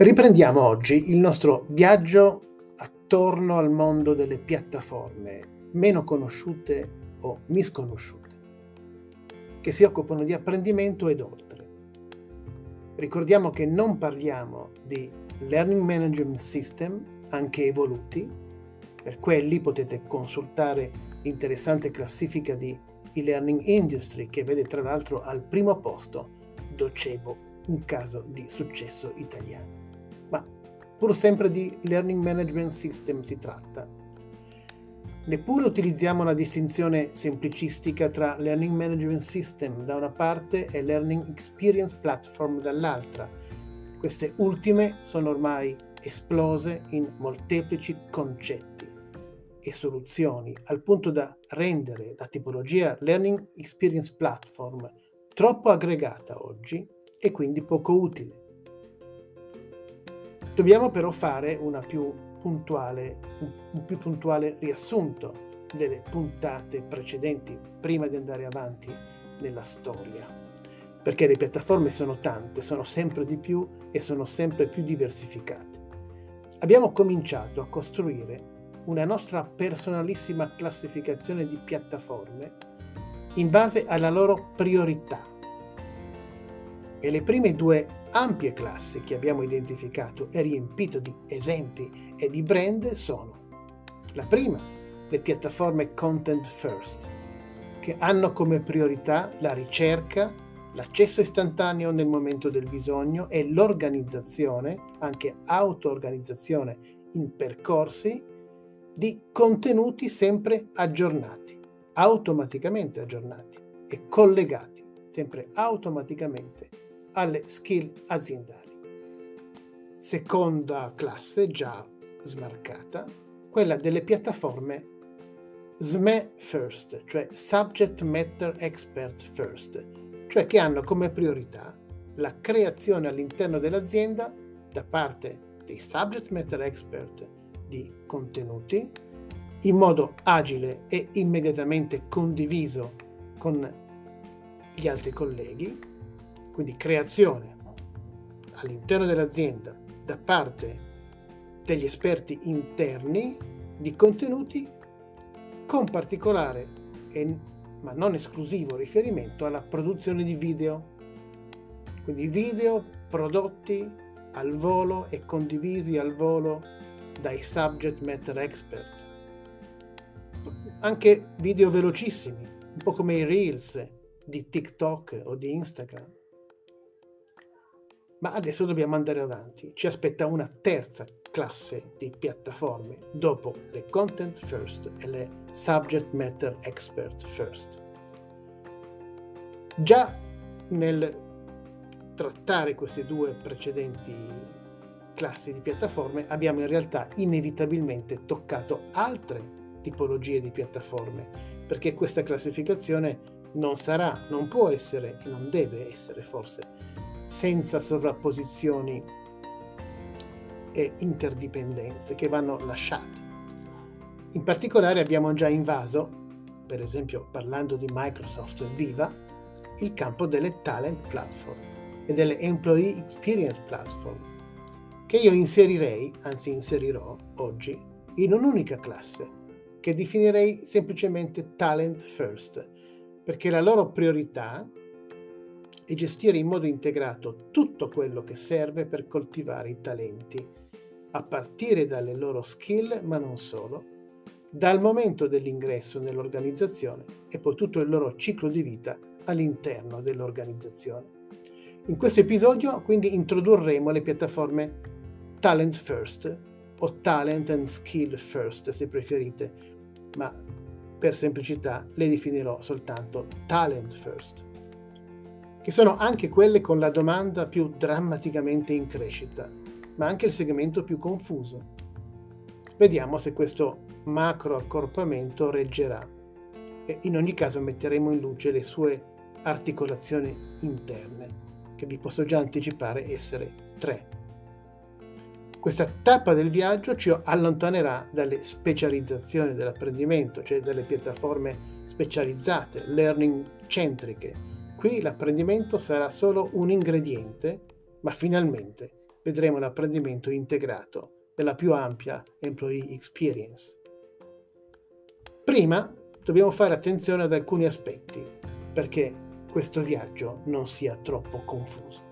Riprendiamo oggi il nostro viaggio attorno al mondo delle piattaforme meno conosciute o misconosciute, che si occupano di apprendimento ed oltre. Ricordiamo che non parliamo di Learning Management System, anche evoluti, per quelli potete consultare l'interessante classifica di e-learning industry che vede tra l'altro al primo posto Docebo, un caso di successo italiano. Ma pur sempre di Learning Management System si tratta. Neppure utilizziamo la distinzione semplicistica tra Learning Management System da una parte e Learning Experience Platform dall'altra. Queste ultime sono ormai esplose in molteplici concetti e soluzioni, al punto da rendere la tipologia Learning Experience Platform troppo aggregata oggi e quindi poco utile. Dobbiamo però fare un più puntuale riassunto delle puntate precedenti prima di andare avanti nella storia, perché le piattaforme sono tante, sono sempre di più e sono sempre più diversificate. Abbiamo cominciato a costruire una nostra personalissima classificazione di piattaforme in base alla loro priorità, e le prime due ampie classi che abbiamo identificato e riempito di esempi e di brand sono: la prima, le piattaforme Content First, che hanno come priorità la ricerca, l'accesso istantaneo nel momento del bisogno e l'organizzazione, anche auto-organizzazione in percorsi, di contenuti sempre aggiornati, automaticamente aggiornati e collegati sempre automaticamente alle skill aziendali. Seconda classe già smarcata, quella delle piattaforme SME First, cioè Subject Matter Expert First, cioè che hanno come priorità la creazione all'interno dell'azienda da parte dei Subject Matter Expert di contenuti in modo agile e immediatamente condiviso con gli altri colleghi. Quindi creazione all'interno dell'azienda da parte degli esperti interni di contenuti con particolare, ma non esclusivo, riferimento alla produzione di video. Quindi video prodotti al volo e condivisi al volo dai subject matter expert. Anche video velocissimi, un po' come i Reels di TikTok o di Instagram. Ma adesso dobbiamo andare avanti, ci aspetta una terza classe di piattaforme dopo le Content First e le Subject Matter Expert First. Già nel trattare queste due precedenti classi di piattaforme abbiamo in realtà inevitabilmente toccato altre tipologie di piattaforme, perché questa classificazione non può essere e non deve essere forse senza sovrapposizioni e interdipendenze che vanno lasciate. In particolare abbiamo già invaso, per esempio parlando di Microsoft Viva, il campo delle Talent Platform e delle Employee Experience Platform, che io inserirò oggi in un'unica classe che definirei semplicemente Talent First, perché la loro priorità e gestire in modo integrato tutto quello che serve per coltivare i talenti, a partire dalle loro skill, ma non solo, dal momento dell'ingresso nell'organizzazione e poi tutto il loro ciclo di vita all'interno dell'organizzazione. In questo episodio quindi introdurremo le piattaforme Talent First o Talent and Skill First se preferite, ma per semplicità le definirò soltanto Talent First, che sono anche quelle con la domanda più drammaticamente in crescita, ma anche il segmento più confuso. Vediamo se questo macro accorpamento reggerà, e in ogni caso metteremo in luce le sue articolazioni interne, che vi posso già anticipare essere 3. Questa tappa del viaggio ci allontanerà dalle specializzazioni dell'apprendimento, cioè dalle piattaforme specializzate, learning-centriche. Qui l'apprendimento sarà solo un ingrediente, ma finalmente vedremo un apprendimento integrato della più ampia employee experience. Prima dobbiamo fare attenzione ad alcuni aspetti perché questo viaggio non sia troppo confuso.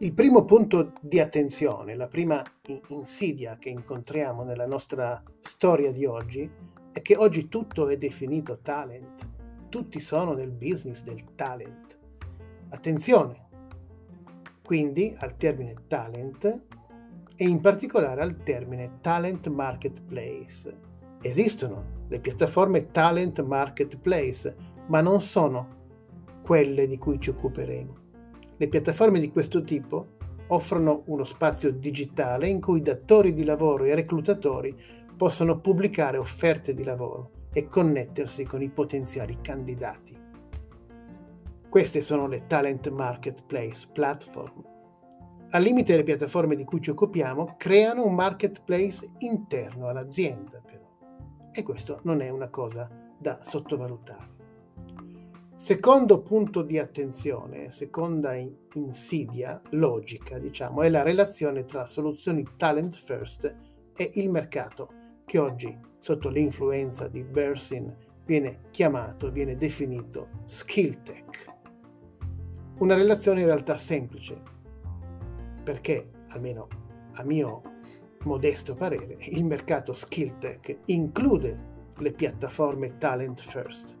Il primo punto di attenzione, la prima insidia che incontriamo nella nostra storia di oggi è che oggi tutto è definito talent, tutti sono nel business del talent. Attenzione! Quindi al termine talent e in particolare al termine talent marketplace. Esistono le piattaforme talent marketplace, ma non sono quelle di cui ci occuperemo. Le piattaforme di questo tipo offrono uno spazio digitale in cui datori di lavoro e reclutatori possono pubblicare offerte di lavoro e connettersi con i potenziali candidati. Queste sono le Talent Marketplace Platform. Al limite le piattaforme di cui ci occupiamo creano un marketplace interno all'azienda, però, e questo non è una cosa da sottovalutare. Secondo punto di attenzione, seconda insidia logica, diciamo, è la relazione tra soluzioni Talent First e il mercato, che oggi, sotto l'influenza di Bersin, viene chiamato, viene definito skill tech. Una relazione in realtà semplice, perché, almeno a mio modesto parere, il mercato skill tech include le piattaforme Talent First,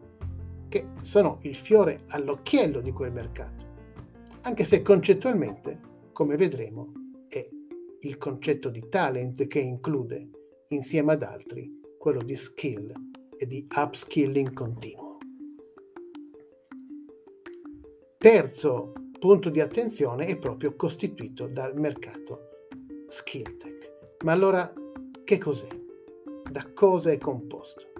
che sono il fiore all'occhiello di quel mercato, anche se concettualmente, come vedremo, è il concetto di talent che include, insieme ad altri, quello di skill e di upskilling continuo. Terzo punto di attenzione è proprio costituito dal mercato skill tech. Ma allora che cos'è? Da cosa è composto?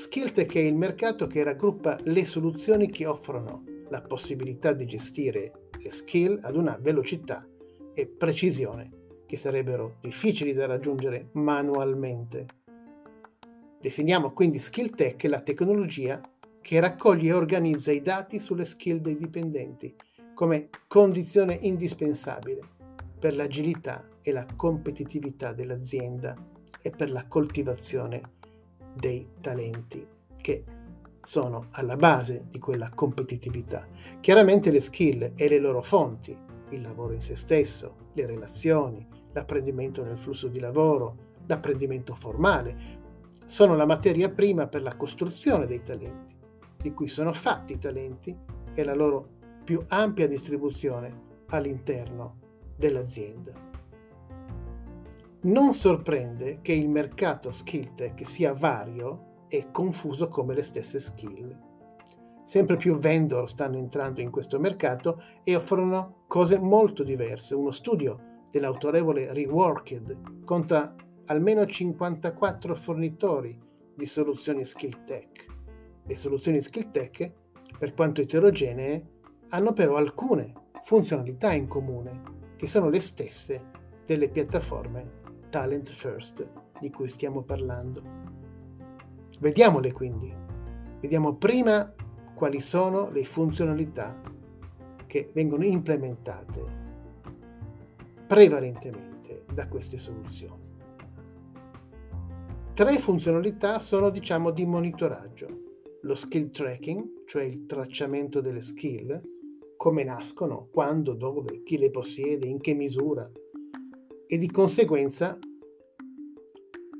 Skill Tech è il mercato che raggruppa le soluzioni che offrono la possibilità di gestire le skill ad una velocità e precisione che sarebbero difficili da raggiungere manualmente. Definiamo quindi Skill Tech la tecnologia che raccoglie e organizza i dati sulle skill dei dipendenti come condizione indispensabile per l'agilità e la competitività dell'azienda e per la coltivazione dei talenti che sono alla base di quella competitività. Chiaramente le skill e le loro fonti, il lavoro in se stesso, le relazioni, l'apprendimento nel flusso di lavoro, l'apprendimento formale, sono la materia prima per la costruzione dei talenti, di cui sono fatti i talenti e la loro più ampia distribuzione all'interno dell'azienda. Non sorprende che il mercato skill tech sia vario e confuso come le stesse skill. Sempre più vendor stanno entrando in questo mercato e offrono cose molto diverse. Uno studio dell'autorevole Reworked conta almeno 54 fornitori di soluzioni skill tech. Le soluzioni skill tech, per quanto eterogenee, hanno però alcune funzionalità in comune, che sono le stesse delle piattaforme Talent First di cui stiamo parlando. Vediamole quindi. Vediamo prima quali sono le funzionalità che vengono implementate prevalentemente da queste soluzioni. 3 funzionalità sono, diciamo, di monitoraggio: lo skill tracking, cioè il tracciamento delle skill, come nascono, quando, dove, chi le possiede, in che misura, e di conseguenza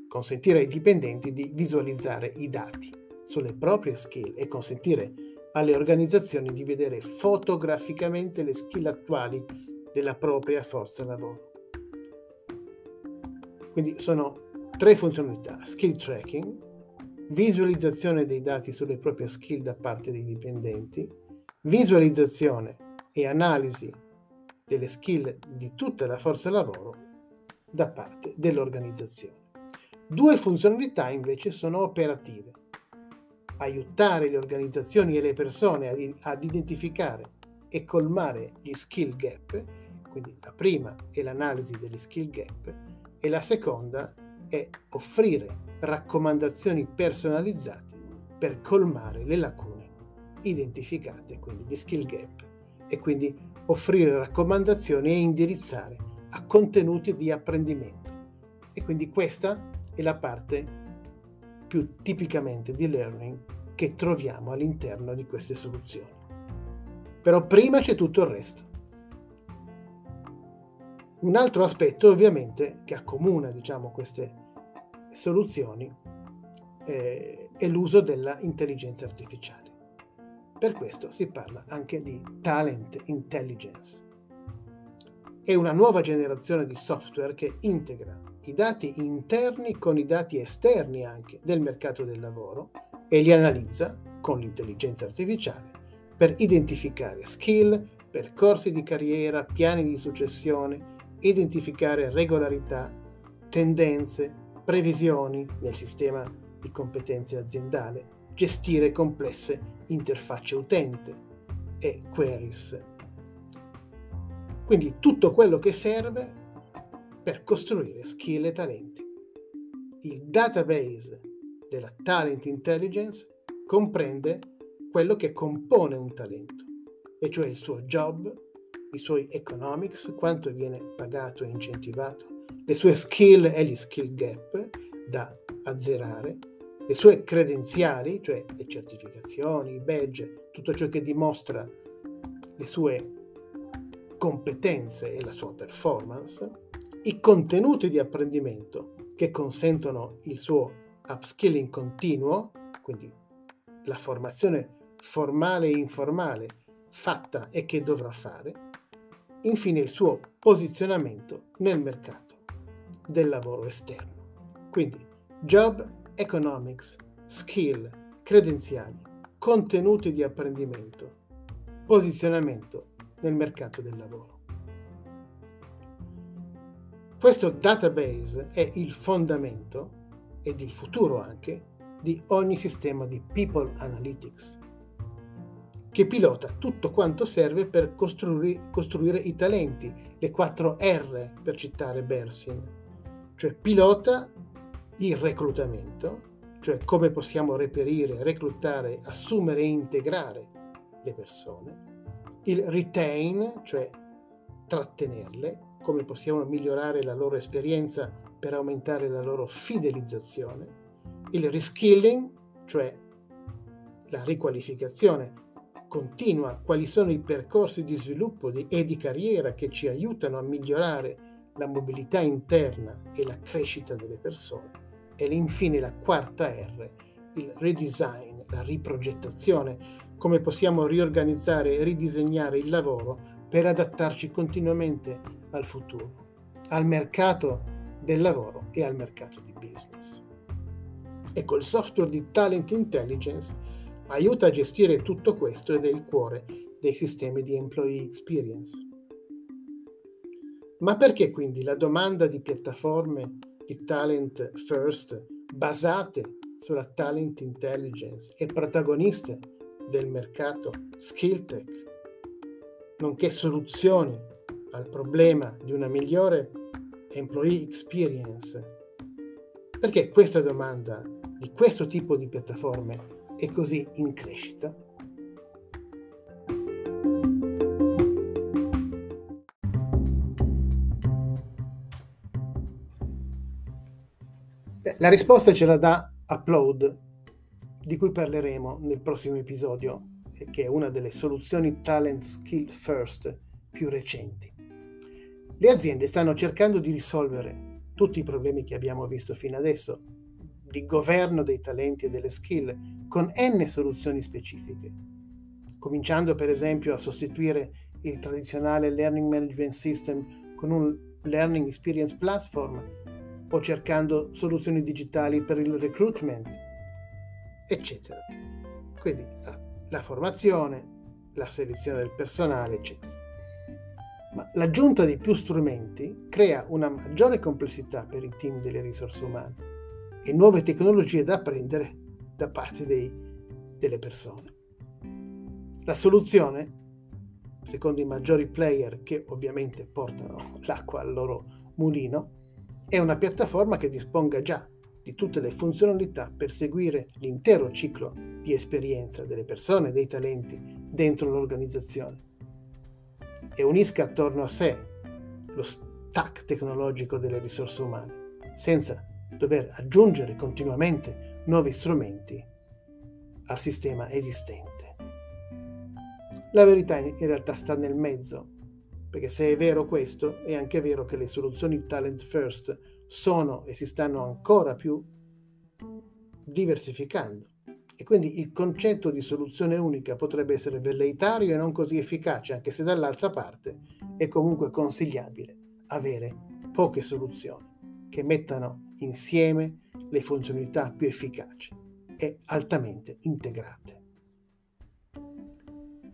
consentire ai dipendenti di visualizzare i dati sulle proprie skill e consentire alle organizzazioni di vedere fotograficamente le skill attuali della propria forza lavoro. Quindi sono 3 funzionalità: skill tracking, visualizzazione dei dati sulle proprie skill da parte dei dipendenti, visualizzazione e analisi delle skill di tutta la forza lavoro da parte dell'organizzazione. 2 funzionalità invece sono operative: aiutare le organizzazioni e le persone ad identificare e colmare gli skill gap, quindi la prima è l'analisi degli skill gap e la seconda è offrire raccomandazioni personalizzate per colmare le lacune identificate, quindi gli skill gap, e quindi offrire raccomandazioni e indirizzare a contenuti di apprendimento. E quindi questa è la parte più tipicamente di learning che troviamo all'interno di queste soluzioni. Però prima c'è tutto il resto. Un altro aspetto ovviamente che accomuna, diciamo, queste soluzioni è l'uso della intelligenza artificiale. Per questo si parla anche di talent intelligence. È una nuova generazione di software che integra i dati interni con i dati esterni anche del mercato del lavoro e li analizza con l'intelligenza artificiale per identificare skill, percorsi di carriera, piani di successione, identificare regolarità, tendenze, previsioni nel sistema di competenze aziendale, gestire complesse interfacce utente e queries. Quindi tutto quello che serve per costruire skill e talenti. Il database della talent intelligence comprende quello che compone un talento, e cioè il suo job, i suoi economics, quanto viene pagato e incentivato, le sue skill e gli skill gap da azzerare, le sue credenziali, cioè le certificazioni, i badge, tutto ciò che dimostra le sue competenze e la sua performance, i contenuti di apprendimento che consentono il suo upskilling continuo, quindi la formazione formale e informale fatta e che dovrà fare, infine il suo posizionamento nel mercato del lavoro esterno. Quindi job, economics, skill, credenziali, contenuti di apprendimento, posizionamento nel mercato del lavoro. Questo database è il fondamento ed il futuro anche di ogni sistema di People Analytics, che pilota tutto quanto serve per costruire i talenti, le 4 R per citare Bersin, cioè pilota il reclutamento, cioè come possiamo reperire, reclutare, assumere e integrare le persone, il retain, cioè trattenerle, come possiamo migliorare la loro esperienza per aumentare la loro fidelizzazione, il reskilling, cioè la riqualificazione continua, quali sono i percorsi di sviluppo e di carriera che ci aiutano a migliorare la mobilità interna e la crescita delle persone, e infine la 4ª R, il redesign, la riprogettazione, come possiamo riorganizzare e ridisegnare il lavoro per adattarci continuamente al futuro, al mercato del lavoro e al mercato di business. Ecco, il software di Talent Intelligence aiuta a gestire tutto questo ed è il cuore dei sistemi di employee experience. Ma perché quindi la domanda di piattaforme di Talent First basate sulla Talent Intelligence e protagoniste del mercato skill tech, nonché soluzioni al problema di una migliore employee experience? Perché questa domanda di questo tipo di piattaforme e così in crescita? La risposta ce la dà Upload, di cui parleremo nel prossimo episodio, che è una delle soluzioni Talent Skill First più recenti. Le aziende stanno cercando di risolvere tutti i problemi che abbiamo visto fino adesso, di governo dei talenti e delle skill, con n soluzioni specifiche, cominciando per esempio a sostituire il tradizionale Learning Management System con un Learning Experience Platform, o cercando soluzioni digitali per il recruitment, eccetera. Quindi la formazione, la selezione del personale, eccetera. Ma l'aggiunta di più strumenti crea una maggiore complessità per i team delle risorse umane e nuove tecnologie da apprendere da parte delle persone. La soluzione, secondo i maggiori player che ovviamente portano l'acqua al loro mulino, è una piattaforma che disponga già di tutte le funzionalità per seguire l'intero ciclo di esperienza delle persone e dei talenti dentro l'organizzazione e unisca attorno a sé lo stack tecnologico delle risorse umane, senza dover aggiungere continuamente nuovi strumenti al sistema esistente. La verità in realtà sta nel mezzo, perché se è vero questo, è anche vero che le soluzioni Talent First sono e si stanno ancora più diversificando e quindi il concetto di soluzione unica potrebbe essere velleitario e non così efficace, anche se dall'altra parte è comunque consigliabile avere poche soluzioni che mettano insieme le funzionalità più efficaci e altamente integrate.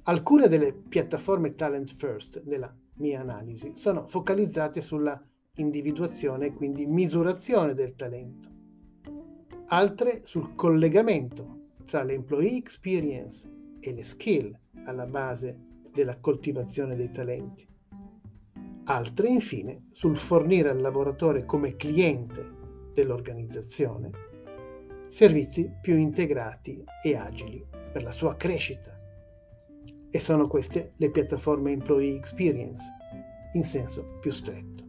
Alcune delle piattaforme Talent First, nella mia analisi, sono focalizzate sulla individuazione e quindi misurazione del talento, altre sul collegamento tra l'employee experience e le skill alla base della coltivazione dei talenti, altre infine sul fornire al lavoratore come cliente dell'organizzazione servizi più integrati e agili per la sua crescita. E sono queste le piattaforme employee experience in senso più stretto.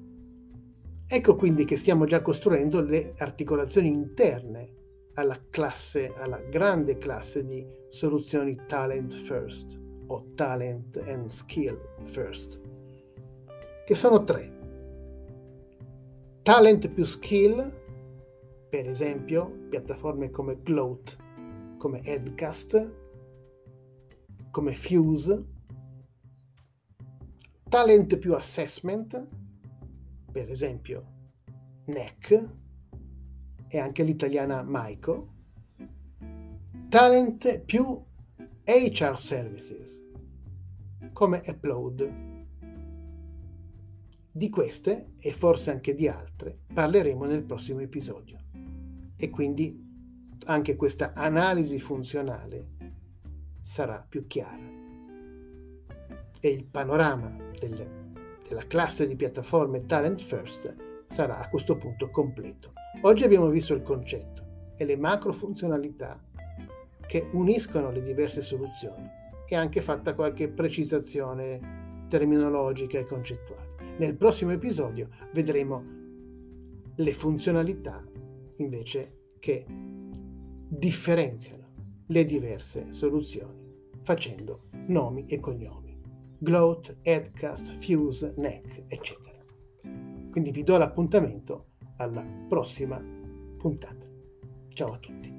Ecco quindi che stiamo già costruendo le articolazioni interne alla grande classe di soluzioni Talent First o Talent and Skill First, che sono tre. Talent più skill, per esempio piattaforme come Gloat, come EdCast, come Fuse. Talent più assessment, per esempio NEC e anche l'italiana Maico. Talent più HR services come Upload. Di queste e forse anche di altre parleremo nel prossimo episodio e quindi anche questa analisi funzionale sarà più chiara e il panorama della classe di piattaforme Talent First sarà a questo punto completo. Oggi abbiamo visto il concetto e le macro funzionalità che uniscono le diverse soluzioni e anche fatta qualche precisazione terminologica e concettuale. Nel prossimo episodio vedremo le funzionalità invece che differenziano le diverse soluzioni facendo nomi e cognomi: Gloat, EdCast, Fuse, NEC, eccetera. Quindi vi do l'appuntamento alla prossima puntata. Ciao a tutti.